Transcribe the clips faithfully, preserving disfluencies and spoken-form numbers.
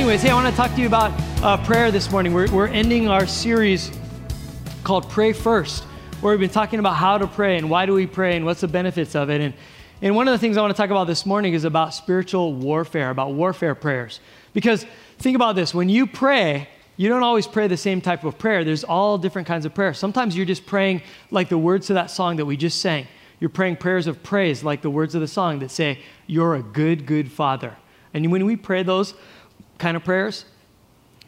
anyways, hey, I want to talk to you about uh, prayer this morning. We're, we're ending our series called Pray First, where we've been talking about how to pray and why do we pray and what's the benefits of it. And, and one of the things I want to talk about this morning is about spiritual warfare, about warfare prayers. Because think about this. When you pray, you don't always pray the same type of prayer. There's all different kinds of prayer. Sometimes you're just praying like the words to that song that we just sang. You're praying prayers of praise like the words of the song that say, you're a good, good father. And when we pray those kind of prayers,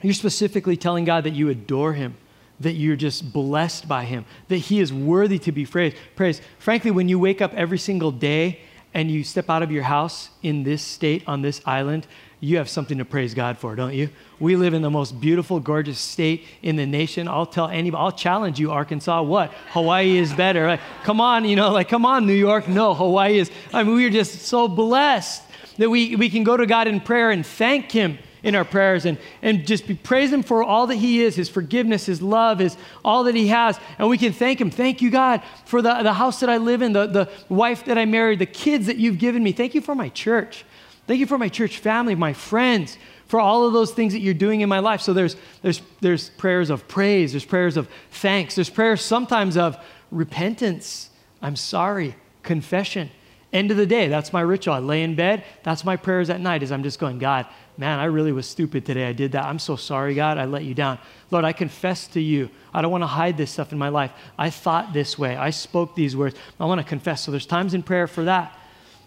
you're specifically telling God that you adore him, that you're just blessed by him, that he is worthy to be praised. Frankly, when you wake up every single day and you step out of your house in this state, on this island, you have something to praise God for, don't you? We live in the most beautiful, gorgeous state in the nation. I'll tell anybody, I'll challenge you, Arkansas, what? Hawaii is better. Like, come on, you know, like, come on, New York. No, Hawaii is, I mean, we are just so blessed that we, we can go to God in prayer and thank him in our prayers and, and just be, praise him for all that he is, his forgiveness, his love, his all that he has. And we can thank him. Thank you, God, for the, the house that I live in, the, the wife that I married, the kids that you've given me. Thank you for my church. Thank you for my church family, my friends, for all of those things that you're doing in my life. So there's, there's, there's prayers of praise. There's prayers of thanks. There's prayers sometimes of repentance. I'm sorry. Confession. End of the day, that's my ritual. I lay in bed. That's my prayers at night is I'm just going, God, man, I really was stupid today. I did that. I'm so sorry, God. I let you down. Lord, I confess to you. I don't want to hide this stuff in my life. I thought this way. I spoke these words. I want to confess. So there's times in prayer for that.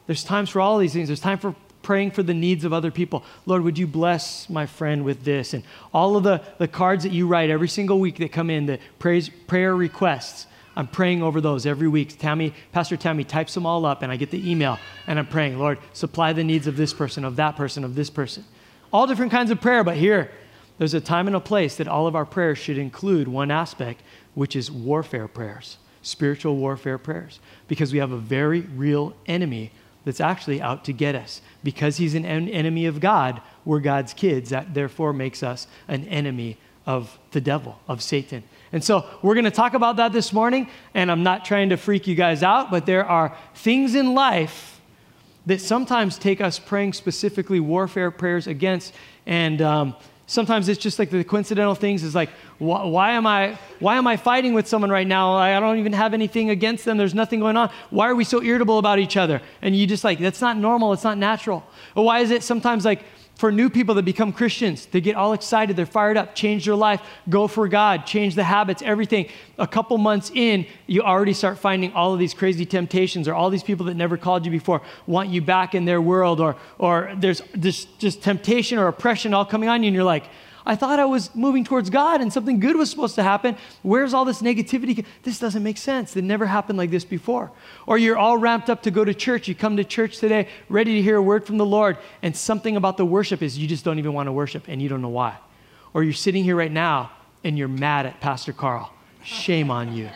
There's times for all these things. There's time for praying for the needs of other people. Lord, would you bless my friend with this? And all of the, the cards that you write every single week that come in, the praise, prayer requests, I'm praying over those every week. Tammy, Pastor Tammy types them all up and I get the email and I'm praying, Lord, supply the needs of this person, of that person, of this person. All different kinds of prayer, but here, there's a time and a place that all of our prayers should include one aspect, which is warfare prayers, spiritual warfare prayers, because we have a very real enemy that's actually out to get us. Because he's an en- enemy of God, we're God's kids. That therefore makes us an enemy of the devil, of Satan. And so we're going to talk about that this morning, and I'm not trying to freak you guys out, but there are things in life that sometimes take us praying specifically warfare prayers against, and um, sometimes it's just like the coincidental things is like, why, why am I why am I fighting with someone right now? I don't even have anything against them. There's nothing going on. Why are we so irritable about each other? And you just like, that's not normal. It's not natural. Or why is it sometimes like for new people that become Christians, they get all excited. They're fired up, change their life, go for God, change the habits, everything. A couple months in, you already start finding all of these crazy temptations or all these people that never called you before want you back in their world or or there's this, just temptation or oppression all coming on you and you're like, I thought I was moving towards God and something good was supposed to happen. Where's all this negativity? This doesn't make sense. It never happened like this before. Or you're all ramped up to go to church. You come to church today, ready to hear a word from the Lord. And something about the worship is you just don't even want to worship and you don't know why. Or you're sitting here right now and you're mad at Pastor Carl. Shame on you.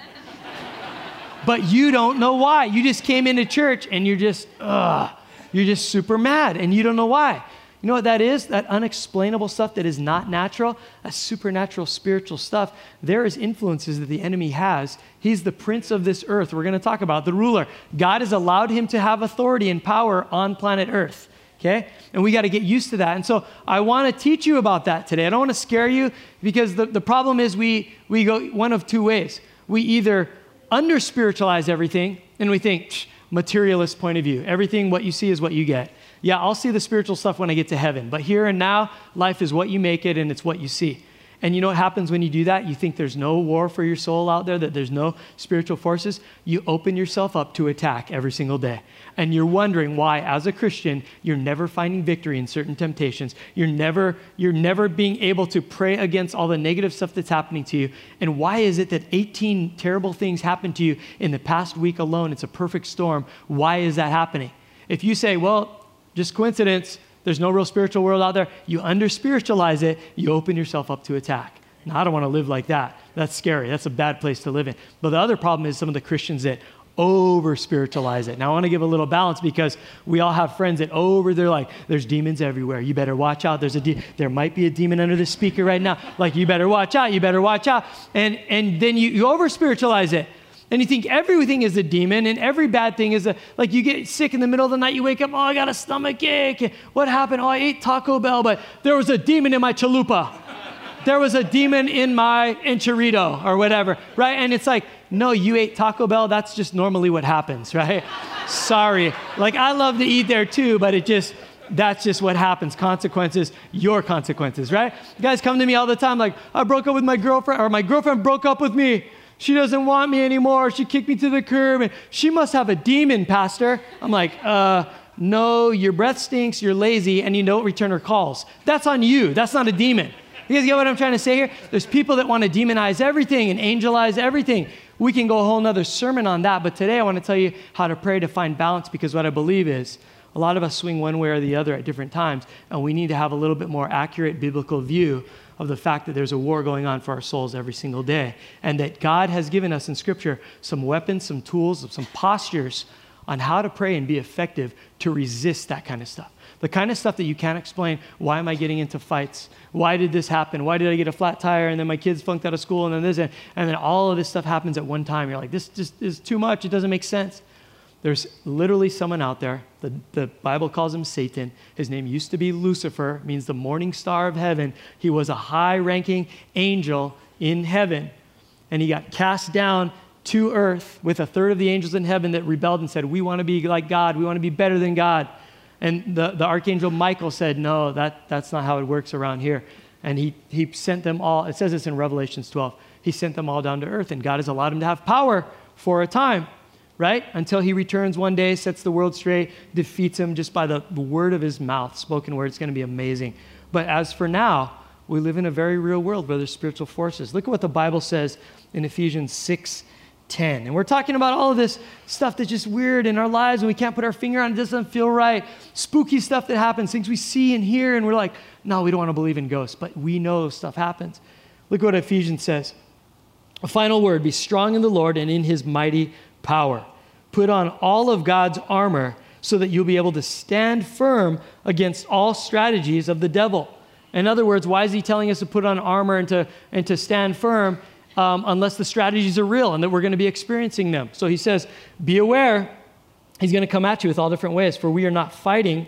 But you don't know why. You just came into church and you're just, ugh, you're just super mad and you don't know why. You know what that is? That unexplainable stuff that is not natural, that supernatural spiritual stuff. There is influences that the enemy has. He's the prince of this earth. We're going to talk about the ruler. God has allowed him to have authority and power on planet earth. Okay? And we got to get used to that. And so I want to teach you about that today. I don't want to scare you because the, the problem is we, we go one of two ways. We either under-spiritualize everything and we think, materialist point of view. Everything, what you see is what you get. Yeah, I'll see the spiritual stuff when I get to heaven. But here and now, life is what you make it and it's what you see. And you know what happens when you do that? You think there's no war for your soul out there, that there's no spiritual forces. You open yourself up to attack every single day. And you're wondering why, as a Christian, you're never finding victory in certain temptations. You're never, you're never being able to pray against all the negative stuff that's happening to you. And why is it that eighteen terrible things happened to you in the past week alone? It's a perfect storm. Why is that happening? If you say, well, just coincidence, there's no real spiritual world out there. You under-spiritualize it, you open yourself up to attack. Now, I don't want to live like that. That's scary. That's a bad place to live in. But the other problem is some of the Christians that over-spiritualize it. Now, I want to give a little balance because we all have friends that over, they're like, there's demons everywhere. You better watch out. There's a de- There might be a demon under the speaker right now. Like, you better watch out. You better watch out. And, and then you, you over-spiritualize it. And you think everything is a demon and every bad thing is a, like you get sick in the middle of the night, you wake up, oh, I got a stomach ache. What happened? Oh, I ate Taco Bell, but there was a demon in my chalupa. There was a demon in my Enchirito or whatever, right? And it's like, no, you ate Taco Bell. That's just normally what happens, right? Sorry. Like I love to eat there too, but it just, that's just what happens. Consequences, your consequences, right? You guys come to me all the time like, I broke up with my girlfriend or my girlfriend broke up with me. She doesn't want me anymore. She kicked me to the curb and she must have a demon, pastor. I'm like, uh, no, your breath stinks, you're lazy, and you don't return her calls. That's on you. That's not a demon. You guys get what I'm trying to say here? There's people that want to demonize everything and angelize everything. We can go a whole nother sermon on that, but today I want to tell you how to pray to find balance, because what I believe is a lot of us swing one way or the other at different times, and we need to have a little bit more accurate biblical view of the fact that there's a war going on for our souls every single day, and that God has given us in Scripture some weapons, some tools, some postures on how to pray and be effective to resist that kind of stuff. The kind of stuff that you can't explain. Why am I getting into fights? Why did this happen? Why did I get a flat tire? And then my kids funked out of school, and then this, and, and then all of this stuff happens at one time. You're like, this just is too much. It doesn't make sense. There's literally someone out there. The, the Bible calls him Satan. His name used to be Lucifer, means the morning star of heaven. He was a high-ranking angel in heaven, and he got cast down to earth with a third of the angels in heaven that rebelled and said, we want to be like God. We want to be better than God. And the, the archangel Michael said, no, that, that's not how it works around here. And he, he sent them all. It says this in Revelation twelve. He sent them all down to earth, and God has allowed him to have power for a time, right? Until he returns one day, sets the world straight, defeats him just by the word of his mouth. Spoken word, it's going to be amazing. But as for now, we live in a very real world where there's spiritual forces. Look at what the Bible says in Ephesians six ten. And we're talking about all of this stuff that's just weird in our lives and we can't put our finger on it. It doesn't feel right. Spooky stuff that happens, things we see and hear, and we're like, no, we don't want to believe in ghosts, but we know stuff happens. Look what Ephesians says. A final word, be strong in the Lord and in his mighty power. Put on all of God's armor so that you'll be able to stand firm against all strategies of the devil. In other words, why is he telling us to put on armor and to, and to stand firm? Um, unless the strategies are real and that we're going to be experiencing them. So he says, be aware. He's going to come at you with all different ways, for we are not fighting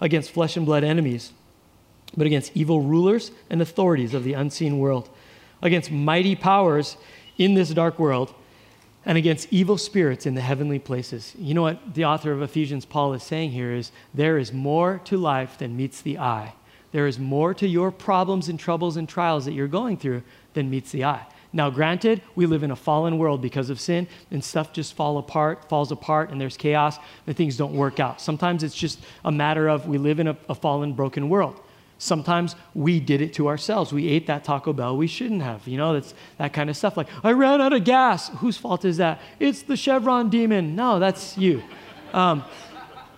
against flesh and blood enemies, but against evil rulers and authorities of the unseen world, against mighty powers in this dark world, and against evil spirits in the heavenly places. You know what the author of Ephesians, Paul, is saying here is there is more to life than meets the eye. There is more to your problems and troubles and trials that you're going through than meets the eye. Now, granted, we live in a fallen world because of sin, and stuff just fall apart, falls apart, and there's chaos, and things don't work out. Sometimes it's just a matter of we live in a, a fallen, broken world. Sometimes we did it to ourselves. We ate that Taco Bell we shouldn't have. You know, that's that kind of stuff. Like, I ran out of gas. Whose fault is that? It's the Chevron demon. No, that's you. Um,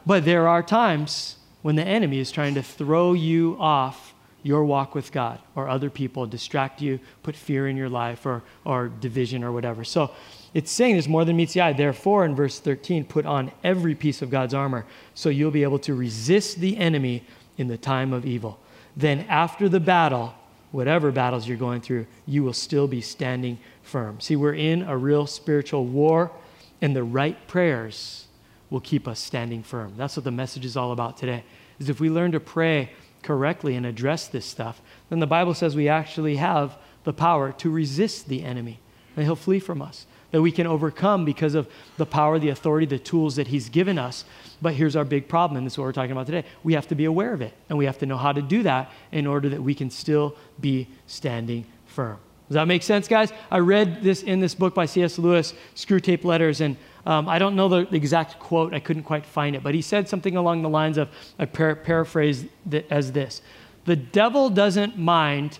but there are times when the enemy is trying to throw you off your walk with God, or other people distract you, put fear in your life, or, or division or whatever. So it's saying there's more than meets the eye. Therefore, in verse thirteen, put on every piece of God's armor so you'll be able to resist the enemy in the time of evil. Then after the battle, whatever battles you're going through, you will still be standing firm. See, we're in a real spiritual war, and the right prayers will keep us standing firm. That's what the message is all about today, is if we learn to pray correctly and address this stuff, then the Bible says we actually have the power to resist the enemy, that he'll flee from us, that we can overcome because of the power, the authority, the tools that he's given us. But here's our big problem, and this is what we're talking about today. We have to be aware of it, and we have to know how to do that in order that we can still be standing firm. Does that make sense, guys? I read this in this book by C S Lewis, Screwtape Letters, and um, I don't know the exact quote. I couldn't quite find it, but he said something along the lines of, I par- paraphrase th- as this. The devil doesn't mind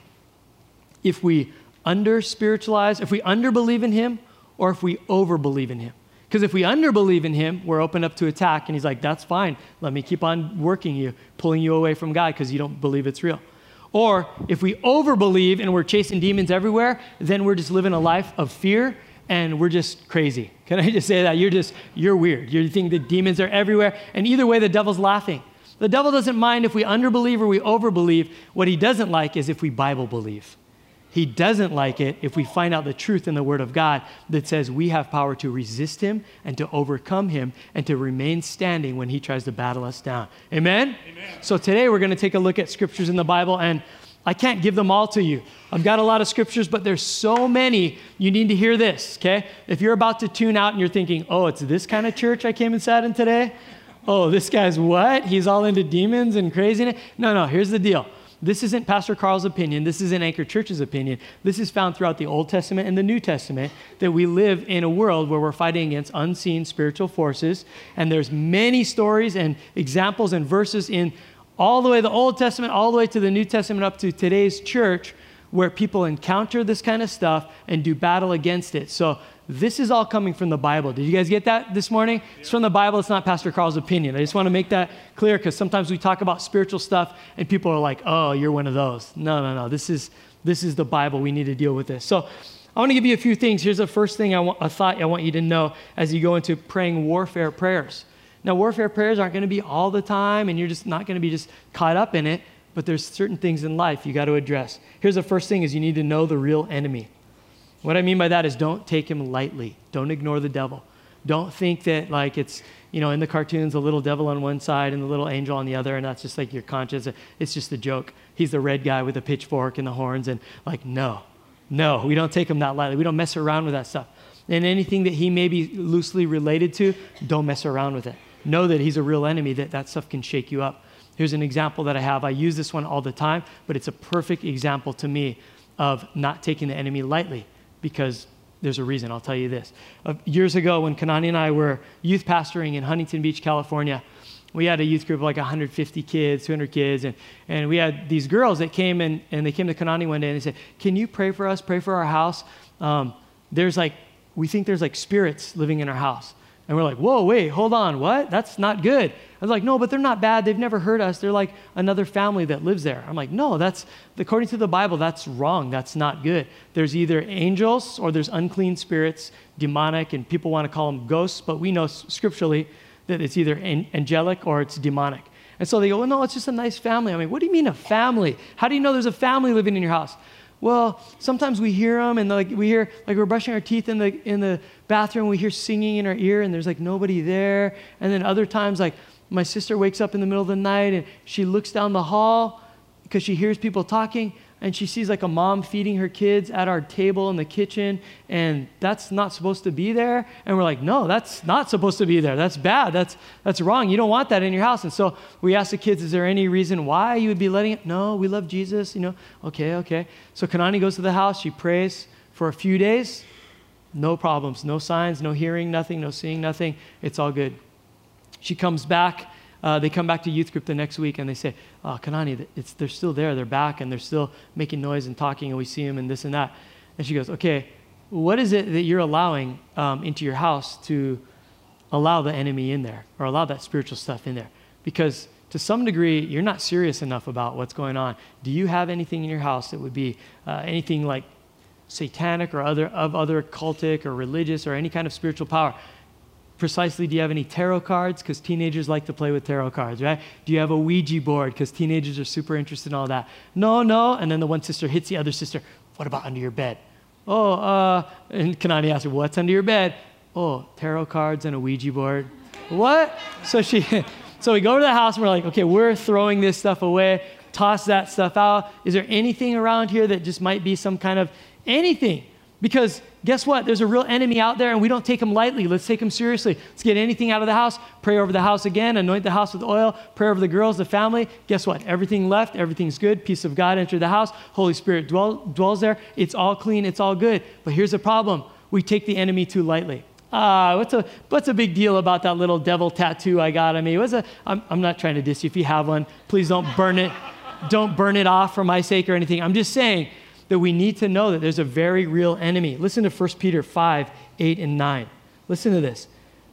if we under-spiritualize, if we under-believe in him, or if we over-believe in him. Because if we under-believe in him, we're open up to attack, and he's like, that's fine. Let me keep on working you, pulling you away from God because you don't believe it's real. Or if we overbelieve and we're chasing demons everywhere, then we're just living a life of fear and we're just crazy. Can I just say that? You're just, you're weird. You think the demons are everywhere. And either way, the devil's laughing. The devil doesn't mind if we underbelieve or we overbelieve. What he doesn't like is if we Bible believe. He doesn't like it if we find out the truth in the Word of God that says we have power to resist him and to overcome him and to remain standing when he tries to battle us down. Amen? Amen. So today we're going to take a look at scriptures in the Bible, and I can't give them all to you. I've got a lot of scriptures, but there's so many. You need to hear this, okay? If you're about to tune out and you're thinking, oh, it's this kind of church I came and sat in today? Oh, this guy's what? He's all into demons and craziness? No, no, here's the deal. This isn't Pastor Carl's opinion. This isn't Anchor Church's opinion. This is found throughout the Old Testament and the New Testament, that we live in a world where we're fighting against unseen spiritual forces. And there's many stories and examples and verses in all the way the Old Testament, all the way to the New Testament, up to today's church, where people encounter this kind of stuff and do battle against it. So this is all coming from the Bible. Did you guys get that this morning? Yeah. It's from the Bible. It's not Pastor Carl's opinion. I just want to make that clear, because sometimes we talk about spiritual stuff and people are like, oh, you're one of those. No, no, no. This is, this is the Bible. We need to deal with this. So I want to give you a few things. Here's the first thing I want, a thought I want you to know as you go into praying warfare prayers. Now, warfare prayers aren't going to be all the time, and you're just not going to be just caught up in it. But there's certain things in life you got to address. Here's the first thing is you need to know the real enemy. What I mean by that is don't take him lightly. Don't ignore the devil. Don't think that like it's, you know, in the cartoons, the little devil on one side and the little angel on the other, and that's just like your conscience. It's just a joke. He's the red guy with a pitchfork and the horns, and like, no, no, we don't take him that lightly. We don't mess around with that stuff. And anything that he may be loosely related to, don't mess around with it. Know that he's a real enemy, that that stuff can shake you up. Here's an example that I have. I use this one all the time, but it's a perfect example to me of not taking the enemy lightly, because there's a reason. I'll tell you this. Uh, years ago, when Kanani and I were youth pastoring in Huntington Beach, California, we had a youth group of like one hundred fifty kids, two hundred kids, and, and we had these girls that came in, and they came to Kanani one day and they said, can you pray for us, pray for our house? Um, there's like, we think there's like spirits living in our house. And we're like, whoa, wait, hold on, what? That's not good. I was like, no, but they're not bad. They've never hurt us. They're like another family that lives there. I'm like, no, that's, according to the Bible, that's wrong. That's not good. There's either angels or there's unclean spirits, demonic, and people want to call them ghosts, but we know scripturally that it's either angelic or it's demonic. And so they go, well, no, it's just a nice family. I mean, what do you mean a family? How do you know there's a family living in your house? Well, sometimes we hear them, and like we hear, like we're brushing our teeth in the in the bathroom, we hear singing in our ear, and there's like nobody there. And then other times, like my sister wakes up in the middle of the night, and she looks down the hall because she hears people talking, and she sees like a mom feeding her kids at our table in the kitchen, and that's not supposed to be there. And we're like, no, that's not supposed to be there. That's bad. That's that's wrong. You don't want that in your house. And so we asked the kids, is there any reason why you would be letting it? No, we love Jesus, you know. Okay, okay. So Kanani goes to the house. She prays for a few days. No problems, no signs, no hearing, nothing, no seeing, nothing. It's all good. She comes back. Uh, they come back to youth group the next week, and they say, oh, Kanani, it's, they're still there. They're back, and they're still making noise and talking, and we see them and this and that. And she goes, okay, what is it that you're allowing um, into your house to allow the enemy in there, or allow that spiritual stuff in there? Because to some degree, you're not serious enough about what's going on. Do you have anything in your house that would be uh, anything like satanic or other of other cultic or religious or any kind of spiritual power? Precisely, do you have any tarot cards? Because teenagers like to play with tarot cards, right? Do you have a Ouija board? Because teenagers are super interested in all that. No, no. And then the one sister hits the other sister. What about under your bed? Oh, uh, and Kanani asks her, what's under your bed? Oh, tarot cards and a Ouija board. What? So she, so we go to the house and we're like, okay, we're throwing this stuff away. Toss that stuff out. Is there anything around here that just might be some kind of anything? Because guess what? There's a real enemy out there, and we don't take him lightly. Let's take him seriously. Let's get anything out of the house, pray over the house again, anoint the house with oil, pray over the girls, the family. Guess what? Everything left, everything's good. Peace of God entered the house. Holy Spirit dwell, dwells there. It's all clean. It's all good. But here's the problem. We take the enemy too lightly. Ah, uh, what's a, what's a big deal about that little devil tattoo I got on me? What's a, I'm, I'm not trying to diss you. If you have one, please don't burn it. Don't burn it off for my sake or anything. I'm just saying, that we need to know that there's a very real enemy. Listen to First Peter five, eight, and nine. Listen to this.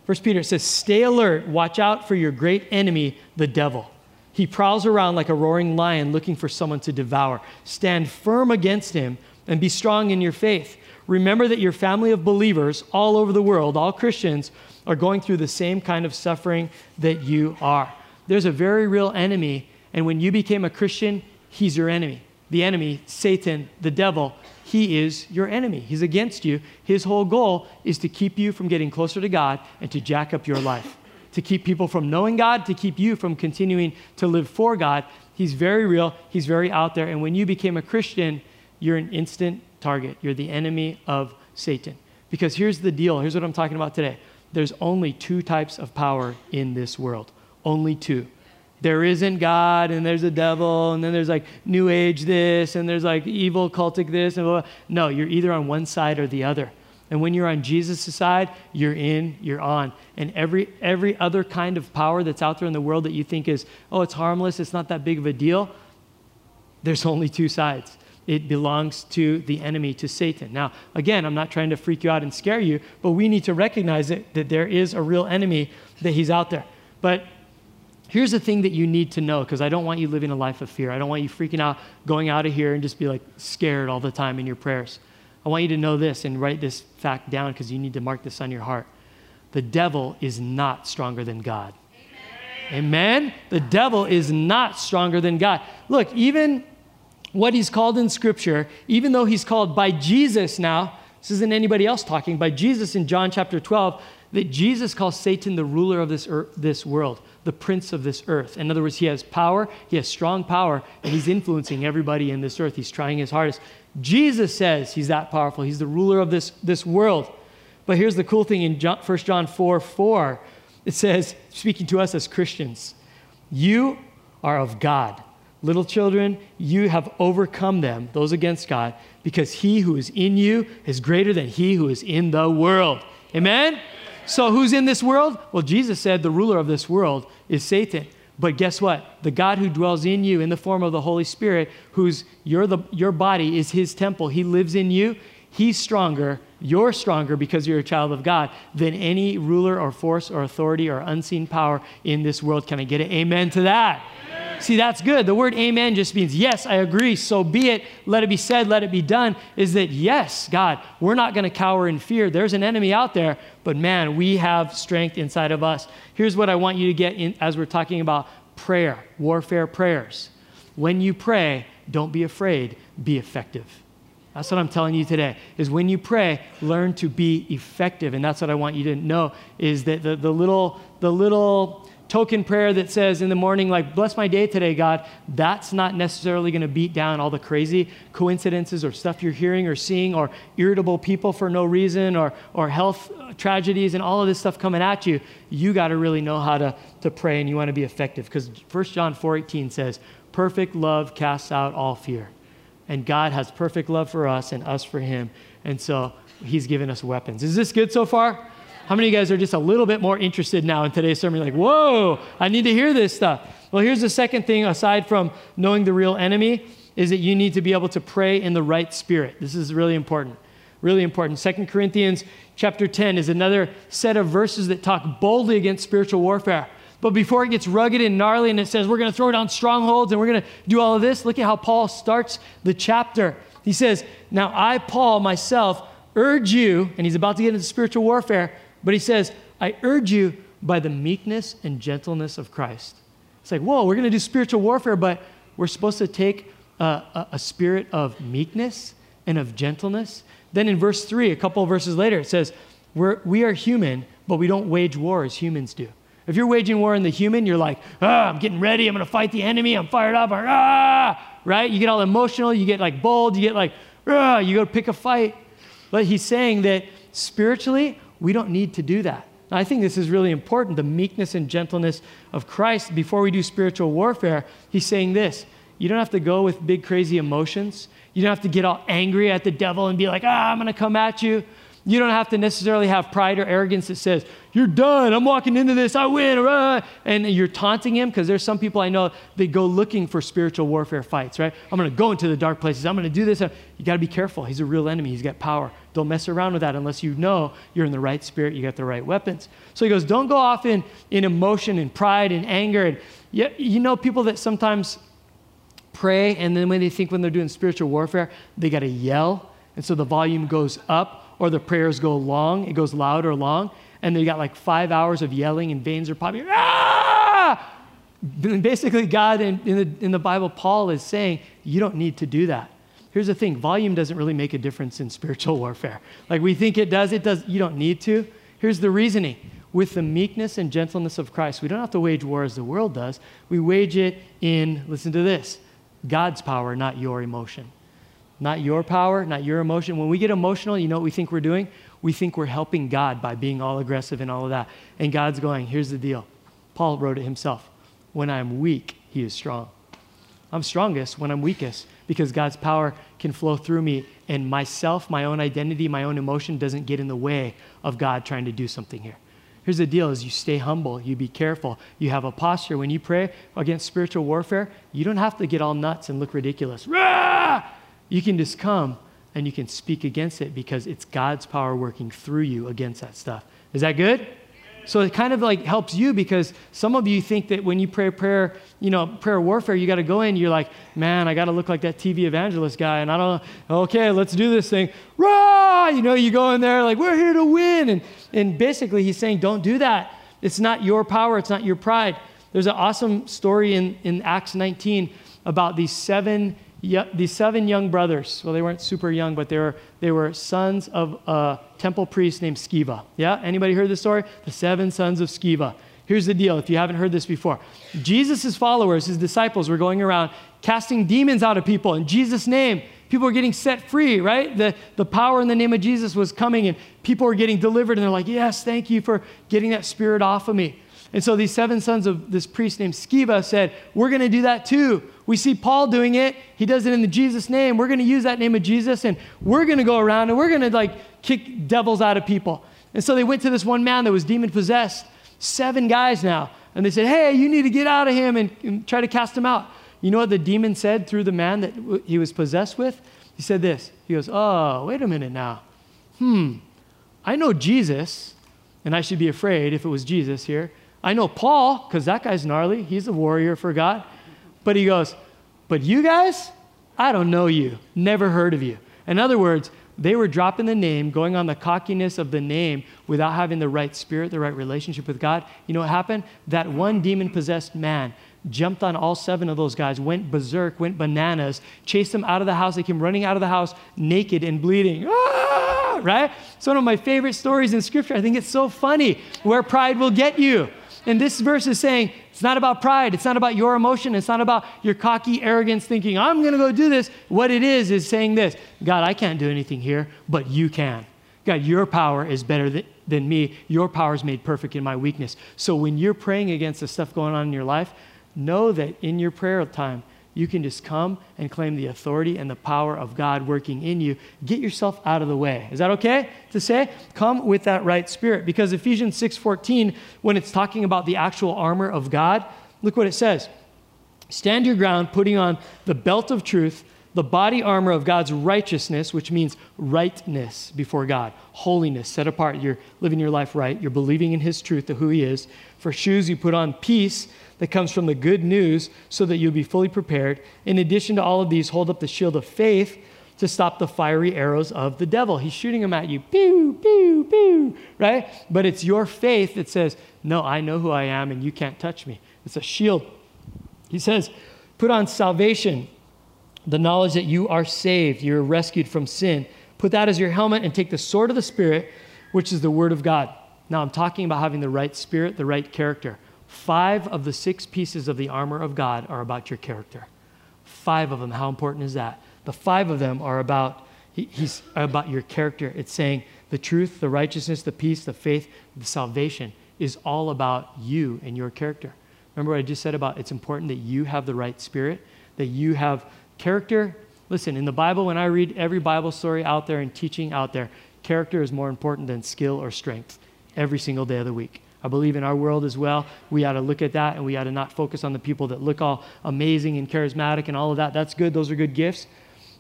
First Peter says, stay alert, watch out for your great enemy, the devil. He prowls around like a roaring lion looking for someone to devour. Stand firm against him and be strong in your faith. Remember that your family of believers all over the world, all Christians, are going through the same kind of suffering that you are. There's a very real enemy, and when you became a Christian, he's your enemy. the enemy, Satan, the devil, he is your enemy. He's against you. His whole goal is to keep you from getting closer to God and to jack up your life, to keep people from knowing God, to keep you from continuing to live for God. He's very real. He's very out there. And when you became a Christian, you're an instant target. You're the enemy of Satan. Because here's the deal. Here's what I'm talking about today. There's only two types of power in this world. Only two. There isn't God, and there's a devil, and then there's like new age this, and there's like evil cultic this, and blah, blah. No, you're either on one side or the other. And when you're on Jesus' side, you're in, you're on. And every every other kind of power that's out there in the world that you think is, oh, it's harmless, it's not that big of a deal, there's only two sides. It belongs to the enemy, to Satan. Now, again, I'm not trying to freak you out and scare you, but we need to recognize it, that there is a real enemy, that he's out there. But here's the thing that you need to know, because I don't want you living a life of fear. I don't want you freaking out, going out of here and just be like scared all the time in your prayers. I want you to know this and write this fact down, because you need to mark this on your heart. The devil is not stronger than God. Amen? Amen? The devil is not stronger than God. Look, even what he's called in Scripture, even though he's called by Jesus now, this isn't anybody else talking, by Jesus in John chapter twelve, that Jesus calls Satan the ruler of this earth, this world, the prince of this earth. In other words, he has power, he has strong power, and he's influencing everybody in this earth. He's trying his hardest. Jesus says he's that powerful. He's the ruler of this, this world. But here's the cool thing in John, First John four four. It says, speaking to us as Christians, you are of God. Little children, you have overcome them, those against God, because he who is in you is greater than he who is in the world. Amen? So who's in this world? Well, Jesus said the ruler of this world is Satan. But guess what? The God who dwells in you in the form of the Holy Spirit, who's your, the, your body is his temple. He lives in you. He's stronger. You're stronger because you're a child of God than any ruler or force or authority or unseen power in this world. Can I get an amen to that? Amen. See, that's good. The word amen just means, yes, I agree. So be it. Let it be said. Let it be done. Is that, yes, God, we're not going to cower in fear. There's an enemy out there, but man, we have strength inside of us. Here's what I want you to get in as we're talking about prayer, warfare prayers. When you pray, don't be afraid, be effective. That's what I'm telling you today, is when you pray, learn to be effective. And that's what I want you to know, is that the, the, little, the little token prayer that says in the morning, like, bless my day today, God, that's not necessarily going to beat down all the crazy coincidences or stuff you're hearing or seeing or irritable people for no reason or, or health tragedies and all of this stuff coming at you. You got to really know how to, to pray, and you want to be effective, because First John four eighteen says, perfect love casts out all fear. And God has perfect love for us and us for him. And so he's given us weapons. Is this good so far? How many of you guys are just a little bit more interested now in today's sermon? Like, whoa, I need to hear this stuff. Well, here's the second thing, aside from knowing the real enemy, is that you need to be able to pray in the right spirit. This is really important, really important. Second Corinthians chapter ten is another set of verses that talk boldly against spiritual warfare. But before it gets rugged and gnarly and it says, we're going to throw down strongholds and we're going to do all of this, look at how Paul starts the chapter. He says, now I, Paul, myself, urge you, and he's about to get into spiritual warfare, but he says, I urge you by the meekness and gentleness of Christ. It's like, whoa, we're going to do spiritual warfare, but we're supposed to take a, a, a spirit of meekness and of gentleness. Then in verse three, a couple of verses later, it says, we're, we are human, but we don't wage war as humans do. If you're waging war in the human, you're like, ah, I'm getting ready. I'm going to fight the enemy. I'm fired up. Ah, right? You get all emotional. You get like bold. You get like, ah, you go pick a fight. But he's saying that spiritually, we don't need to do that. Now, I think this is really important, the meekness and gentleness of Christ. Before we do spiritual warfare, he's saying this. You don't have to go with big, crazy emotions. You don't have to get all angry at the devil and be like, ah, I'm going to come at you. You don't have to necessarily have pride or arrogance that says, you're done, I'm walking into this, I win, rah! And you're taunting him, because there's some people I know that go looking for spiritual warfare fights, right? I'm going to go into the dark places, I'm going to do this. You got to be careful. He's a real enemy. He's got power. Don't mess around with that unless you know you're in the right spirit, you got the right weapons. So he goes, don't go off in, in emotion and pride and anger. And you, you know people that sometimes pray, and then when they think when they're doing spiritual warfare, they got to yell, and so the volume goes up, or the prayers go long, it goes loud or long, and they got like five hours of yelling and veins are popping. Ah! Basically, God in, in, the, in the Bible, Paul is saying, you don't need to do that. Here's the thing, volume doesn't really make a difference in spiritual warfare. Like we think it does, it does, you don't need to. Here's the reasoning. With the meekness and gentleness of Christ, we don't have to wage war as the world does. We wage it in, listen to this, God's power, not your emotion. Not your power, not your emotion. When we get emotional, you know what we think we're doing? We think we're helping God by being all aggressive and all of that. And God's going, here's the deal. Paul wrote it himself. When I'm weak, he is strong. I'm strongest when I'm weakest because God's power can flow through me and myself, my own identity, my own emotion doesn't get in the way of God trying to do something here. Here's the deal is you stay humble, you be careful, you have a posture. When you pray against spiritual warfare, you don't have to get all nuts and look ridiculous. Rah! You can just come and you can speak against it because it's God's power working through you against that stuff. Is that good? So it kind of like helps you because some of you think that when you pray prayer, you know, prayer warfare, you got to go in, you're like, man, I got to look like that T V evangelist guy. And I don't know, okay, let's do this thing. Rah! You know, you go in there like, we're here to win. And, and basically he's saying, don't do that. It's not your power. It's not your pride. There's an awesome story in, in Acts nineteen about these seven Yeah, these seven young brothers, well, they weren't super young, but they were, they were sons of a temple priest named Sceva. Yeah, anybody heard this story? The seven sons of Sceva. Here's the deal, if you haven't heard this before. Jesus' followers, his disciples, were going around casting demons out of people in Jesus' name. People were getting set free, right? The, the power in the name of Jesus was coming, and people were getting delivered, and they're like, yes, thank you for getting that spirit off of me. And so these seven sons of this priest named Sceva said, we're going to do that too. We see Paul doing it. He does it in the Jesus name. We're going to use that name of Jesus, and we're going to go around, and we're going to like kick devils out of people. And so they went to this one man that was demon-possessed, seven guys now. And they said, hey, you need to get out of him and, and try to cast him out. You know what the demon said through the man that w- he was possessed with? He said this. He goes, oh, wait a minute now. Hmm, I know Jesus, and I should be afraid if it was Jesus here. I know Paul, because that guy's gnarly. He's a warrior for God. But he goes, but you guys, I don't know you. Never heard of you. In other words, they were dropping the name, going on the cockiness of the name without having the right spirit, the right relationship with God. You know what happened? That one demon-possessed man jumped on all seven of those guys, went berserk, went bananas, chased them out of the house. They came running out of the house naked and bleeding. Ah! Right? It's one of my favorite stories in Scripture. I think it's so funny where pride will get you. And this verse is saying, it's not about pride. It's not about your emotion. It's not about your cocky arrogance thinking, I'm going to go do this. What it is is saying this, God, I can't do anything here, but you can. God, your power is better th- than me. Your power is made perfect in my weakness. So when you're praying against the stuff going on in your life, know that in your prayer time, you can just come and claim the authority and the power of God working in you. Get yourself out of the way. Is that okay to say? Come with that right spirit. Because Ephesians six fourteen, when it's talking about the actual armor of God, look what it says. Stand your ground, putting on the belt of truth, the body armor of God's righteousness, which means rightness before God, holiness, set apart. You're living your life right. You're believing in his truth of who he is. For shoes, you put on peace that comes from the good news so that you'll be fully prepared. In addition to all of these, hold up the shield of faith to stop the fiery arrows of the devil. He's shooting them at you, pew, pew, pew, right? But it's your faith that says, no, I know who I am and you can't touch me. It's a shield. He says, put on salvation, the knowledge that you are saved, you're rescued from sin. Put that as your helmet and take the sword of the Spirit, which is the word of God. Now I'm talking about having the right spirit, the right character. Five of the six pieces of the armor of God are about your character. Five of them, how important is that? The five of them are about, he, he's about your character. It's saying the truth, the righteousness, the peace, the faith, the salvation is all about you and your character. Remember what I just said about it's important that you have the right spirit, that you have character. Listen, in the Bible, when I read every Bible story out there and teaching out there, character is more important than skill or strength every single day of the week. I believe in our world as well, we ought to look at that and we ought to not focus on the people that look all amazing and charismatic and all of that. That's good. Those are good gifts.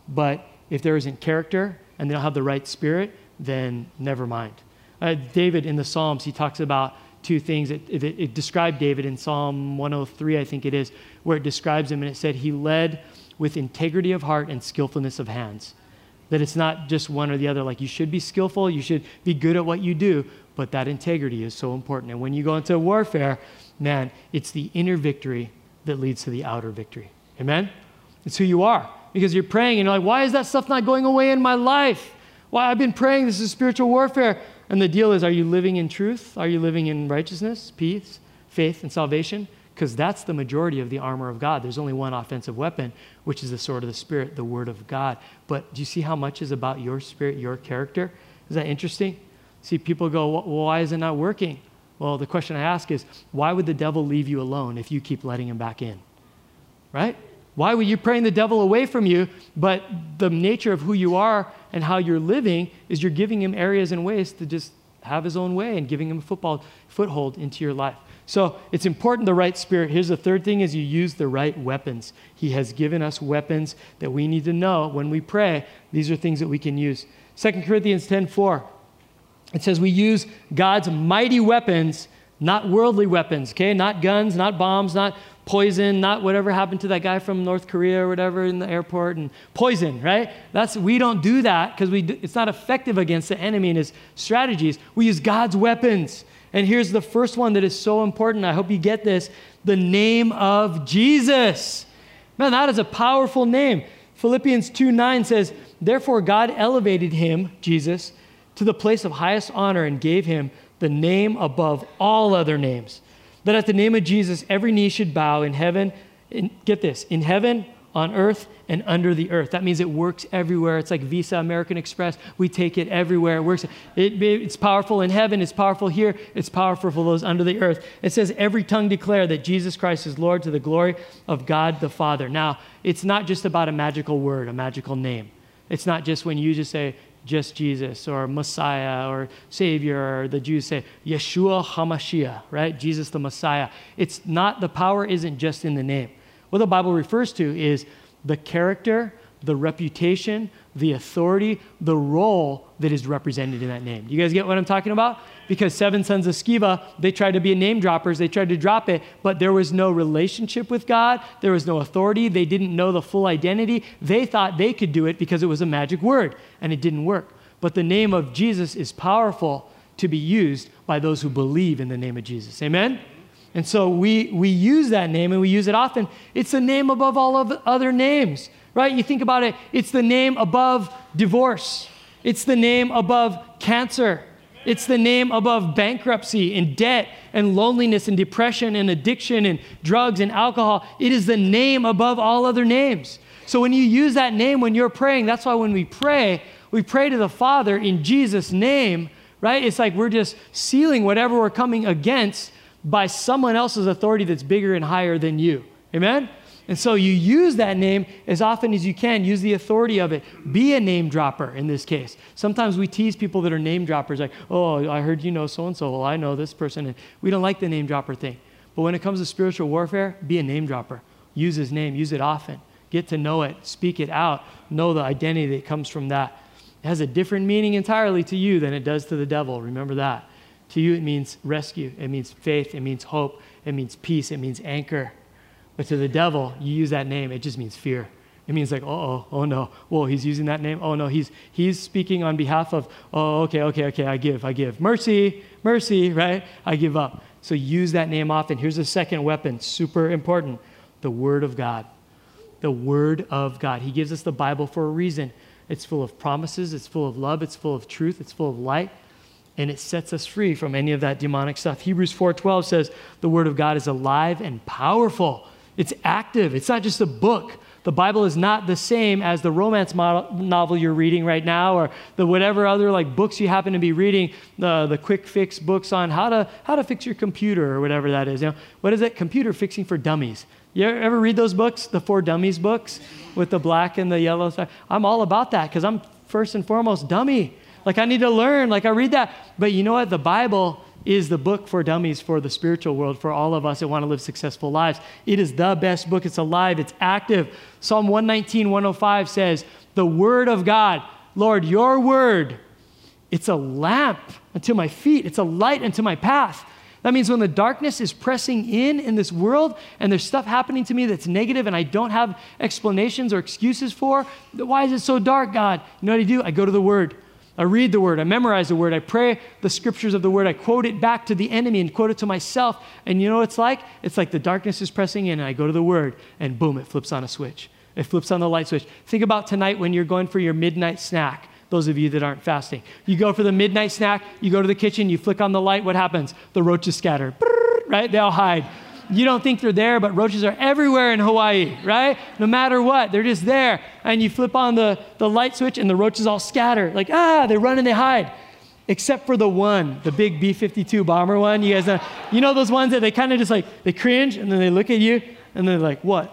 But if there isn't character and they don't have the right spirit, then never mind. Uh, David in the Psalms, he talks about two things. It, it, it described David in Psalm one oh three, I think it is, where it describes him. And it said he led with integrity of heart and skillfulness of hands. That it's not just one or the other. Like you should be skillful, you should be good at what you do, but that integrity is so important. And when you go into warfare, man, it's the inner victory that leads to the outer victory. Amen? It's who you are, because you're praying and you're like, why is that stuff not going away in my life? Why, I've been praying, this is spiritual warfare. And the deal is, are you living in truth? Are you living in righteousness, peace, faith, and salvation? Because that's the majority of the armor of God. There's only one offensive weapon, which is the sword of the Spirit, the Word of God. But do you see how much is about your spirit, your character? Is that interesting? See, people go, well, why is it not working? Well, the question I ask is, why would the devil leave you alone if you keep letting him back in? Right? Why were you praying the devil away from you? But the nature of who you are and how you're living is you're giving him areas and ways to just have his own way and giving him a football foothold into your life. So it's important, the right spirit. Here's the third thing, is you use the right weapons. He has given us weapons that we need to know when we pray. These are things that we can use. Second Corinthians ten four, it says we use God's mighty weapons, not worldly weapons, okay? Not guns, not bombs, not poison, not whatever happened to that guy from North Korea or whatever in the airport, and poison, right? That's, we don't do that because we do, it's not effective against the enemy and his strategies. We use God's weapons. And here's the first one that is so important. I hope you get this. The name of Jesus. Man, that is a powerful name. Philippians two nine says, therefore God elevated him, Jesus, to the place of highest honor and gave him the name above all other names, that at the name of Jesus, every knee should bow in heaven, in, get this, in heaven, on earth, and under the earth. That means it works everywhere. It's like Visa, American Express. We take it everywhere. It works. It, it's powerful in heaven. It's powerful here. It's powerful for those under the earth. It says, every tongue declare that Jesus Christ is Lord to the glory of God the Father. Now, it's not just about a magical word, a magical name. It's not just when you just say, just Jesus, or Messiah, or Savior, or the Jews say, Yeshua HaMashiach, right? Jesus the Messiah. It's not, the power isn't just in the name. What the Bible refers to is the character, the reputation, the authority, the role that is represented in that name. You guys get what I'm talking about? Because seven sons of Sceva, they tried to be name droppers. They tried to drop it, but there was no relationship with God. There was no authority. They didn't know the full identity. They thought they could do it because it was a magic word, and it didn't work. But the name of Jesus is powerful to be used by those who believe in the name of Jesus. Amen? And so we, we use that name, and we use it often. It's a name above all of the other names, right? You think about it. It's the name above divorce. It's the name above cancer. It's the name above bankruptcy and debt and loneliness and depression and addiction and drugs and alcohol. It is the name above all other names. So when you use that name when you're praying, that's why when we pray, we pray to the Father in Jesus' name, right? It's like we're just sealing whatever we're coming against by someone else's authority that's bigger and higher than you. Amen? And so you use that name as often as you can. Use the authority of it. Be a name dropper in this case. Sometimes we tease people that are name droppers, like, oh, I heard you know so-and-so. Well, I know this person. And we don't like the name dropper thing. But when it comes to spiritual warfare, be a name dropper. Use his name. Use it often. Get to know it. Speak it out. Know the identity that comes from that. It has a different meaning entirely to you than it does to the devil. Remember that. To you, it means rescue. It means faith. It means hope. It means peace. It means anchor. But to the devil, you use that name, it just means fear. It means like, uh-oh, oh no, whoa, he's using that name. Oh no, he's he's speaking on behalf of, oh, okay, okay, okay, I give, I give. Mercy, mercy, right? I give up. So use that name often. Here's the second weapon, super important, the Word of God. The Word of God. He gives us the Bible for a reason. It's full of promises, it's full of love, it's full of truth, it's full of light, and it sets us free from any of that demonic stuff. Hebrews four twelve says, the Word of God is alive and powerful. It's active. It's not just a book. The Bible is not the same as the romance model, novel you're reading right now, or the whatever other like books you happen to be reading, the, the quick fix books on how to how to fix your computer or whatever that is. You know, what is that? Computer fixing for dummies. You ever read those books, the For Dummies books with the black and the yellow stuff? I'm all about that because I'm first and foremost dummy. Like I need to learn. Like I read that. But you know what? The Bible is the book for dummies for the spiritual world, for all of us that want to live successful lives. It is the best book. It's alive. It's active. Psalm one nineteen, one oh five says, the Word of God, Lord, your Word, it's a lamp unto my feet. It's a light unto my path. That means when the darkness is pressing in in this world and there's stuff happening to me that's negative and I don't have explanations or excuses for, why is it so dark, God? You know what I do? I go to the Word. I read the word, I memorize the word, I pray the scriptures of the word, I quote it back to the enemy and quote it to myself. And you know what it's like? It's like the darkness is pressing in and I go to the word and boom, it flips on a switch. It flips on the light switch. Think about tonight when you're going for your midnight snack, those of you that aren't fasting. You go for the midnight snack, you go to the kitchen, you flick on the light, what happens? The roaches scatter, right? They all hide. You don't think they're there, but roaches are everywhere in Hawaii, right? No matter what, they're just there. And you flip on the, the light switch and the roaches all scatter. Like, ah, they run and they hide. Except for the one, the big B fifty-two bomber one. You guys know, you know those ones that they kind of just like, they cringe and then they look at you and they're like, what?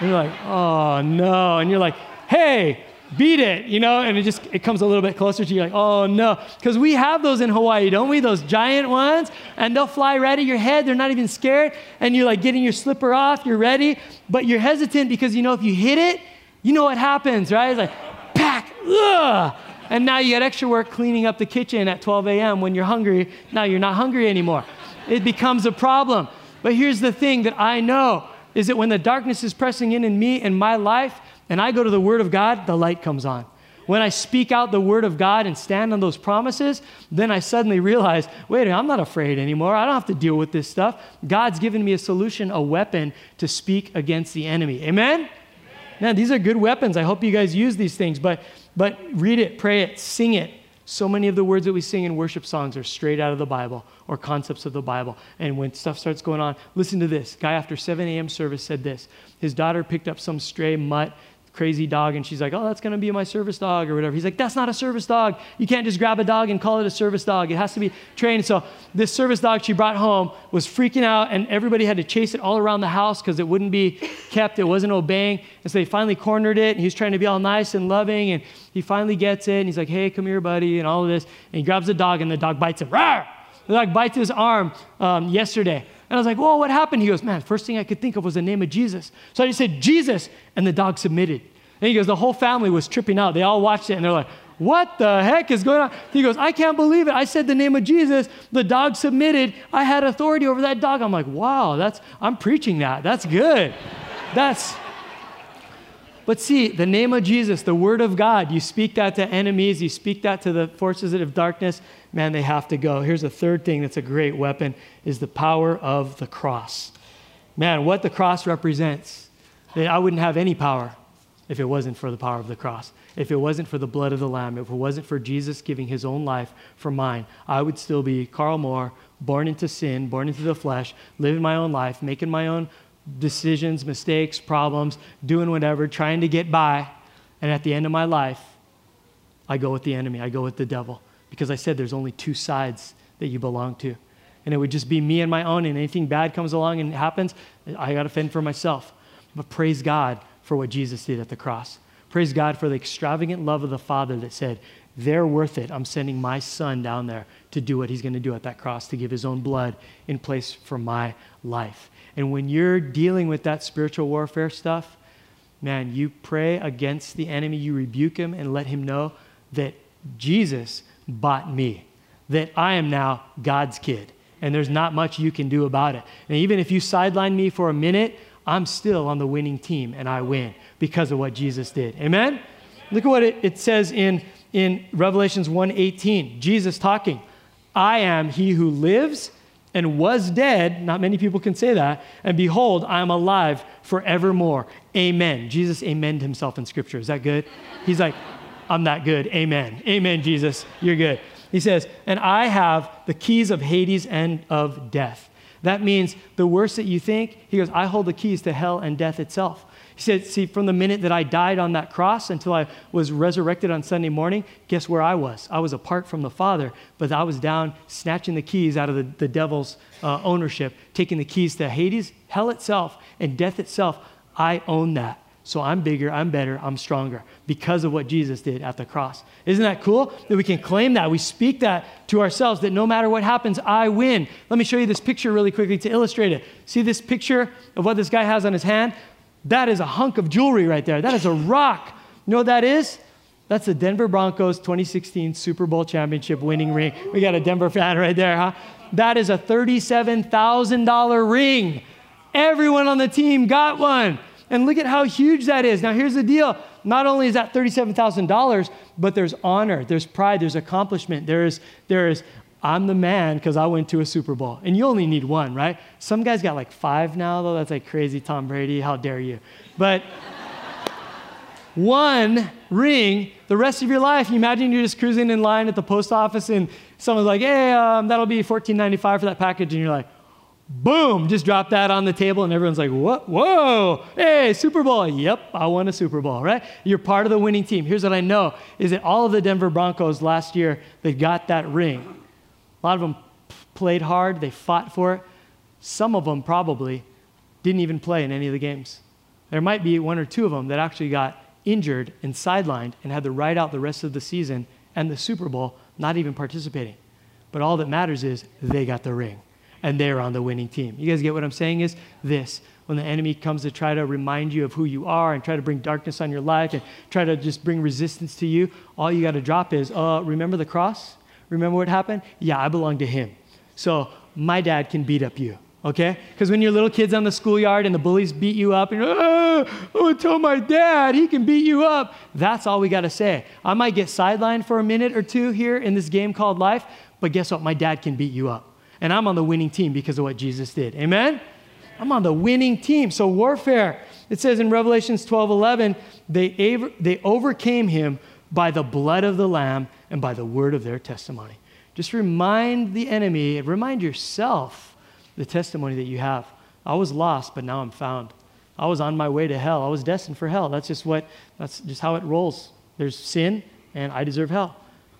And you're like, oh no. And you're like, hey, beat it, you know, and it just, it comes a little bit closer to you like, oh no, because we have those in Hawaii, don't we? Those giant ones, and they'll fly right at your head. They're not even scared. And you're like getting your slipper off, you're ready, but you're hesitant because you know, if you hit it, you know what happens, right? It's like, pack, ugh. And now you got extra work cleaning up the kitchen at twelve a m when you're hungry. Now you're not hungry anymore. It becomes a problem. But here's the thing that I know is that when the darkness is pressing in in me and my life, and I go to the Word of God, the light comes on. When I speak out the Word of God and stand on those promises, then I suddenly realize, wait a minute, I'm not afraid anymore. I don't have to deal with this stuff. God's given me a solution, a weapon to speak against the enemy. Amen? Amen. Now, these are good weapons. I hope you guys use these things, but, but read it, pray it, sing it. So many of the words that we sing in worship songs are straight out of the Bible or concepts of the Bible. And when stuff starts going on, listen to this. Guy after seven a m service said this. His daughter picked up some stray mutt, crazy dog, and she's like, oh, that's going to be my service dog or whatever. He's like, that's not a service dog. You can't just grab a dog and call it a service dog. It has to be trained. So this service dog she brought home was freaking out, and everybody had to chase it all around the house because it wouldn't be kept. It wasn't obeying. And so they finally cornered it, and he was trying to be all nice and loving, and he finally gets it, and he's like, hey, come here, buddy, and all of this. And he grabs the dog, and the dog bites him. Rawr! The dog bites his arm um, yesterday. And I was like, whoa, what happened? He goes, man, first thing I could think of was the name of Jesus. So I just said, Jesus, and the dog submitted. And he goes, the whole family was tripping out. They all watched it, and they're like, what the heck is going on? He goes, I can't believe it. I said the name of Jesus. The dog submitted. I had authority over that dog. I'm like, wow, that's I'm preaching that. That's good. That's... But see, the name of Jesus, the word of God, you speak that to enemies, you speak that to the forces of darkness, man, they have to go. Here's the third thing that's a great weapon is the power of the cross. Man, what the cross represents. I wouldn't have any power if it wasn't for the power of the cross. If it wasn't for the blood of the Lamb, if it wasn't for Jesus giving his own life for mine, I would still be Carl Moore, born into sin, born into the flesh, living my own life, making my own decisions, mistakes, problems, doing whatever, trying to get by. And at the end of my life, I go with the enemy. I go with the devil because I said there's only two sides that you belong to. And it would just be me and my own, and anything bad comes along and happens, I got to fend for myself. But praise God for what Jesus did at the cross. Praise God for the extravagant love of the Father that said, they're worth it. I'm sending my son down there to do what he's going to do at that cross, to give his own blood in place for my life. And when you're dealing with that spiritual warfare stuff, man, you pray against the enemy, you rebuke him and let him know that Jesus bought me, that I am now God's kid, and there's not much you can do about it. And even if you sideline me for a minute, I'm still on the winning team, and I win because of what Jesus did. Amen? Amen. Look at what it, it says in, in Revelations one eighteen, Jesus talking, I am he who lives and was dead, not many people can say that, and behold, I am alive forevermore. Amen. Jesus amened himself in Scripture. Is that good? He's like, I'm that good. Amen. Amen, Jesus. You're good. He says, and I have the keys of Hades and of death. That means the worst that you think, he goes, I hold the keys to hell and death itself. He said, see, from the minute that I died on that cross until I was resurrected on Sunday morning, guess where I was? I was apart from the Father, but I was down snatching the keys out of the, the devil's uh, ownership, taking the keys to Hades, hell itself, and death itself. I own that. So I'm bigger, I'm better, I'm stronger because of what Jesus did at the cross. Isn't that cool that we can claim that? We speak that to ourselves, that no matter what happens, I win. Let me show you this picture really quickly to illustrate it. See this picture of what this guy has on his hand? That is a hunk of jewelry right there. That is a rock. You know what that is? That's the Denver Broncos twenty sixteen Super Bowl championship winning ring. We got a Denver fan right there, huh? That is a thirty-seven thousand dollar ring. Everyone on the team got one. And look at how huge that is. Now, here's the deal. not only is that thirty-seven thousand dollars, but there's honor, there's pride, there's accomplishment, there is, there is I'm the man because I went to a Super Bowl. And you only need one, right? Some guy's got like five now, though. That's like crazy, Tom Brady. How dare you? But one ring, the rest of your life, you imagine you're just cruising in line at the post office and someone's like, hey, um, that'll be fourteen ninety-five for that package. And you're like, boom, just drop that on the table. And everyone's like, what? Whoa, hey, Super Bowl. Yep, I won a Super Bowl, right? You're part of the winning team. Here's what I know is that all of the Denver Broncos last year, they got that ring. A lot of them played hard. They fought for it. Some of them probably didn't even play in any of the games. There might be one or two of them that actually got injured and sidelined and had to ride out the rest of the season and the Super Bowl not even participating. But all that matters is they got the ring and they're on the winning team. You guys get what I'm saying is this. When the enemy comes to try to remind you of who you are and try to bring darkness on your life and try to just bring resistance to you, all you got to drop is, uh, remember the cross? Remember what happened? Yeah, I belong to him. So my dad can beat up you, okay? Because when your little kid's on the schoolyard and the bullies beat you up, and you're like, oh, I would tell my dad he can beat you up. That's all we got to say. I might get sidelined for a minute or two here in this game called life, but guess what? My dad can beat you up. And I'm on the winning team because of what Jesus did. Amen? I'm on the winning team. So warfare, it says in Revelation twelve eleven, they, av- they overcame him by the blood of the Lamb and by the word of their testimony. Just remind the enemy and remind yourself the testimony that you have. I was lost, but now I'm found. I was on my way to hell. I was destined for hell. That's just what, that's just how it rolls. There's sin and I deserve hell.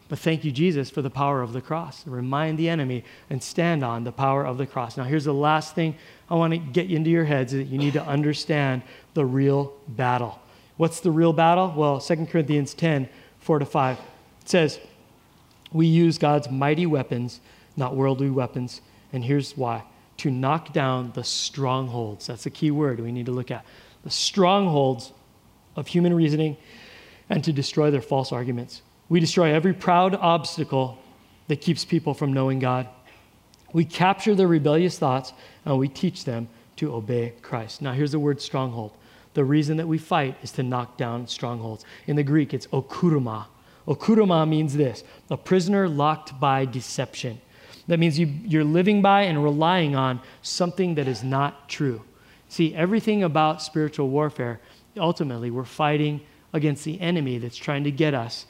But thank you, Jesus, for the power of the cross. Remind the enemy and stand on the power of the cross. Now, here's the last thing I want to get into your heads, that you need to understand the real battle. What's the real battle? Well, Second Corinthians ten, four to five. It says, we use God's mighty weapons, not worldly weapons. And here's why. To knock down the strongholds. That's a key word we need to look at. The strongholds of human reasoning and to destroy their false arguments. We destroy every proud obstacle that keeps people from knowing God. We capture their rebellious thoughts and we teach them to obey Christ. Now here's the word stronghold. The reason that we fight is to knock down strongholds. In the Greek, it's okuruma. Okuruma means this, a prisoner locked by deception. That means you, you're living by and relying on something that is not true. See, everything about spiritual warfare, ultimately we're fighting against the enemy that's trying to get us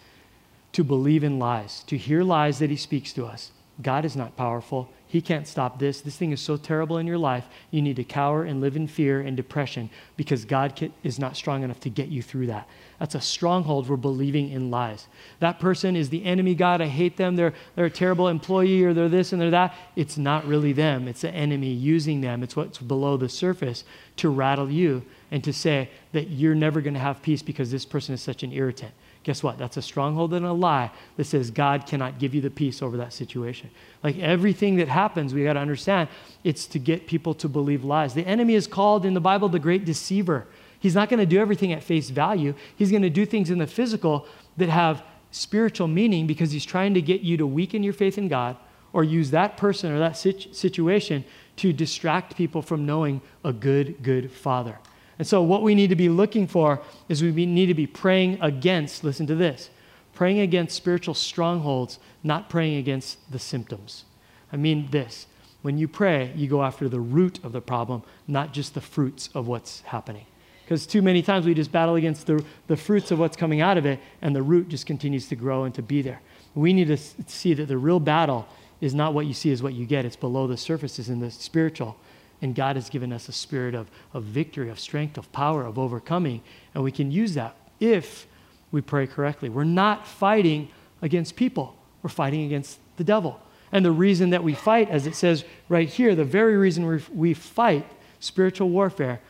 to believe in lies, to hear lies that he speaks to us. God is not powerful. He can't stop this. This thing is so terrible in your life. You need to cower and live in fear and depression because God is not strong enough to get you through that. That's a stronghold. We're believing in lies. That person is the enemy. God, I hate them. They're, they're a terrible employee, or they're this and they're that. It's not really them. It's the enemy using them. It's what's below the surface to rattle you and to say that you're never going to have peace because this person is such an irritant. Guess what? That's a stronghold and a lie that says God cannot give you the peace over that situation. Like everything that happens, we got to understand, it's to get people to believe lies. The enemy is called in the Bible the great deceiver. He's not going to do everything at face value. He's going to do things in the physical that have spiritual meaning because he's trying to get you to weaken your faith in God or use that person or that situation to distract people from knowing a good, good Father. And so what we need to be looking for is we need to be praying against, listen to this, praying against spiritual strongholds, not praying against the symptoms. I mean this, when you pray, you go after the root of the problem, not just the fruits of what's happening. Because too many times we just battle against the, the fruits of what's coming out of it, and the root just continues to grow and to be there. We need to see that the real battle is not what you see is what you get. It's below the surface, it's in the spiritual. And God has given us a spirit of, of victory, of strength, of power, of overcoming. And we can use that if we pray correctly. We're not fighting against people. We're fighting against the devil. And the reason that we fight, as it says right here, the very reason we, we fight spiritual warfare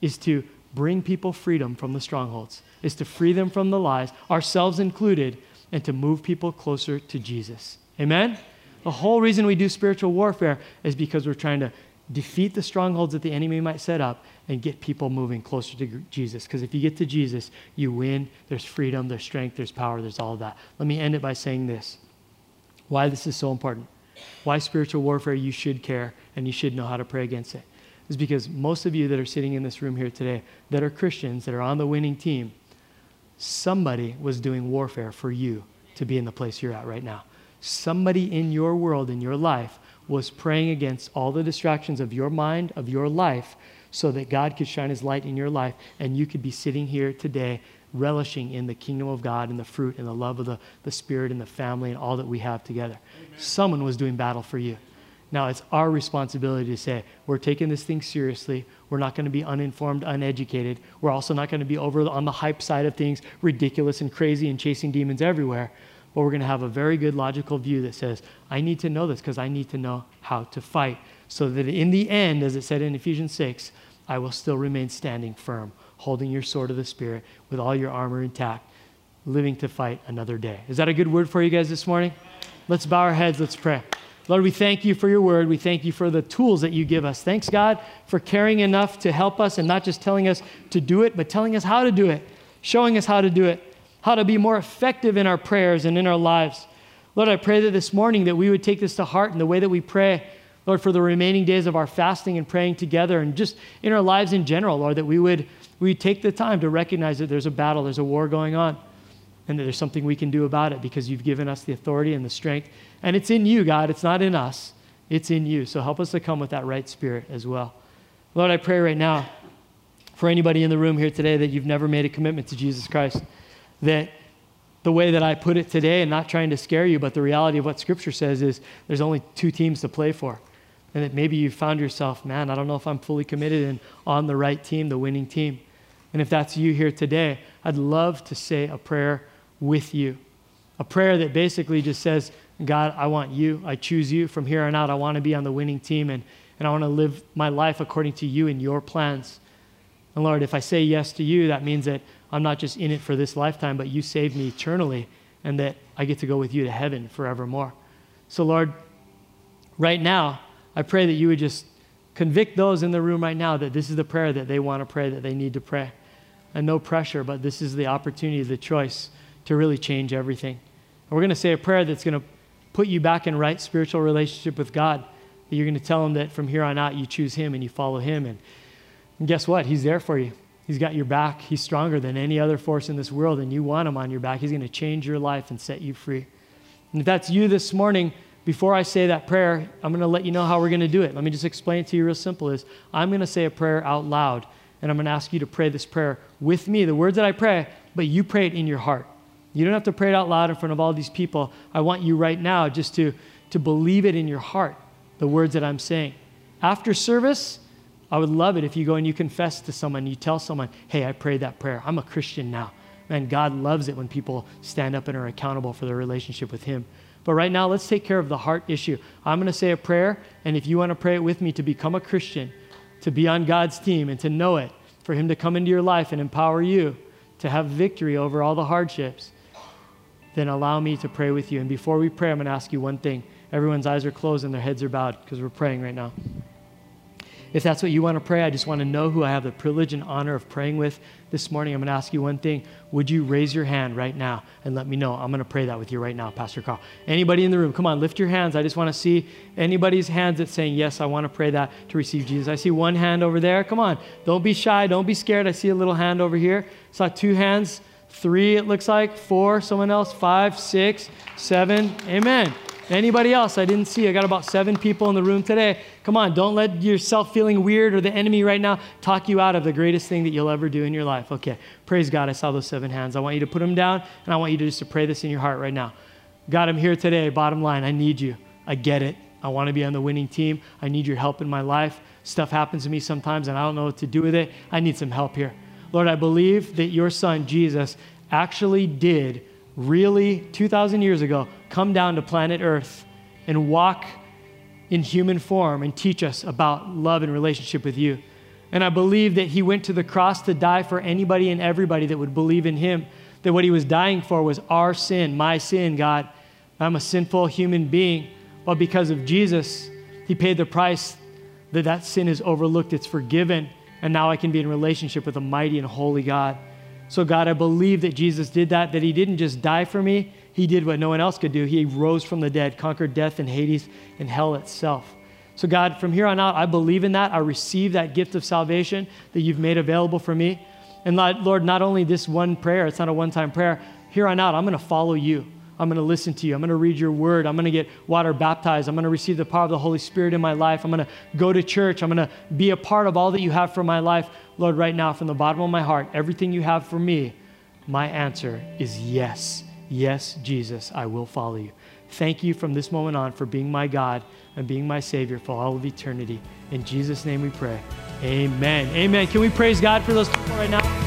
is to bring people freedom from the strongholds, is to free them from the lies, ourselves included, and to move people closer to Jesus. Amen? The whole reason we do spiritual warfare is because we're trying to defeat the strongholds that the enemy might set up and get people moving closer to Jesus. Because if you get to Jesus, you win. There's freedom, there's strength, there's power, there's all of that. Let me end it by saying this, why this is so important, why spiritual warfare, you should care and you should know how to pray against it, is because most of you that are sitting in this room here today that are Christians, that are on the winning team, Somebody was doing warfare for you to be in the place you're at right now. Somebody in your world, in your life, was praying against all the distractions of your mind, of your life, so that God could shine his light in your life and you could be sitting here today relishing in the kingdom of God and the fruit and the love of the, the Spirit and the family and all that we have together. Amen. Someone was doing battle for you. Now it's our responsibility to say, we're taking this thing seriously. We're not going to be uninformed, uneducated. We're also not going to be over on the hype side of things, ridiculous and crazy and chasing demons everywhere. But we're going to have a very good logical view that says, I need to know this because I need to know how to fight. So that in the end, as it said in Ephesians six, I will still remain standing firm, holding your sword of the Spirit with all your armor intact, living to fight another day. Is that a good word for you guys this morning? Let's bow our heads. Let's pray. Lord, we thank you for your word. We thank you for the tools that you give us. Thanks, God, for caring enough to help us and not just telling us to do it, but telling us how to do it, showing us how to do it, how to be more effective in our prayers and in our lives. Lord, I pray that this morning that we would take this to heart in the way that we pray, Lord, for the remaining days of our fasting and praying together and just in our lives in general, Lord, that we would we would take the time to recognize that there's a battle, there's a war going on, and that there's something we can do about it because you've given us the authority and the strength. And it's in you, God. It's not in us. It's in you. So help us to come with that right spirit as well. Lord, I pray right now for anybody in the room here today that you've never made a commitment to Jesus Christ, that the way that I put it today, and not trying to scare you, but the reality of what Scripture says is there's only two teams to play for. And that maybe you found yourself, man, I don't know if I'm fully committed and on the right team, the winning team. And if that's you here today, I'd love to say a prayer with you. A prayer that basically just says, God, I want you. I choose you. From here on out, I want to be on the winning team, and, and I want to live my life according to you and your plans. And Lord, if I say yes to you, that means that I'm not just in it for this lifetime, but you saved me eternally, and that I get to go with you to heaven forevermore. So Lord, right now, I pray that you would just convict those in the room right now that this is the prayer that they want to pray, that they need to pray. And no pressure, but this is the opportunity, the choice to really change everything. And we're going to say a prayer that's going to put you back in right spiritual relationship with God. That you're going to tell him that from here on out, you choose him and you follow him. And, and guess what? He's there for you. He's got your back. He's stronger than any other force in this world, and you want him on your back. He's going to change your life and set you free. And if that's you this morning, before I say that prayer, I'm going to let you know how we're going to do it. Let me just explain it to you real simple. Is I'm going to say a prayer out loud, and I'm going to ask you to pray this prayer with me, the words that I pray, but you pray it in your heart. You don't have to pray it out loud in front of all these people. I want you right now just to, to believe it in your heart, the words that I'm saying. After service, I would love it if you go and you confess to someone, you tell someone, hey, I prayed that prayer. I'm a Christian now. Man, God loves it when people stand up and are accountable for their relationship with him. But right now, let's take care of the heart issue. I'm going to say a prayer, and if you want to pray it with me to become a Christian, to be on God's team and to know it, for him to come into your life and empower you to have victory over all the hardships, then allow me to pray with you. And before we pray, I'm going to ask you one thing. Everyone's eyes are closed and their heads are bowed because we're praying right now. If that's what you want to pray, I just want to know who I have the privilege and honor of praying with this morning. I'm going to ask you one thing. Would you raise your hand right now and let me know? I'm going to pray that with you right now, Pastor Carl. Anybody in the room, come on, lift your hands. I just want to see anybody's hands that's saying, yes, I want to pray that to receive Jesus. I see one hand over there. Come on, don't be shy. Don't be scared. I see a little hand over here. I saw two hands, three, it looks like, four, someone else, five, six, seven. Amen. Anybody else I didn't see? I got about seven people in the room today. Come on, don't let yourself feeling weird or the enemy right now talk you out of the greatest thing that you'll ever do in your life. Okay, praise God, I saw those seven hands. I want you to put them down, and I want you to just to pray this in your heart right now. God, I'm here today. Bottom line, I need you. I get it. I want to be on the winning team. I need your help in my life. Stuff happens to me sometimes, and I don't know what to do with it. I need some help here. Lord, I believe that your son, Jesus, actually did really two thousand years ago come down to planet Earth and walk in human form and teach us about love and relationship with you. And I believe that he went to the cross to die for anybody and everybody that would believe in him, that what he was dying for was our sin, my sin, God. I'm a sinful human being, but because of Jesus, he paid the price that that sin is overlooked, it's forgiven, and now I can be in relationship with a mighty and holy God. So God, I believe that Jesus did that, that he didn't just die for me, he did what no one else could do. He rose from the dead, conquered death and Hades and hell itself. So God, from here on out, I believe in that. I receive that gift of salvation that you've made available for me. And Lord, not only this one prayer, it's not a one-time prayer. Here on out, I'm going to follow you. I'm going to listen to you. I'm going to read your word. I'm going to get water baptized. I'm going to receive the power of the Holy Spirit in my life. I'm going to go to church. I'm going to be a part of all that you have for my life. Lord, right now, from the bottom of my heart, everything you have for me, my answer is yes. Yes, Jesus, I will follow you. Thank you from this moment on for being my God and being my Savior for all of eternity. In Jesus' name we pray. Amen. Amen. Can we praise God for those people right now?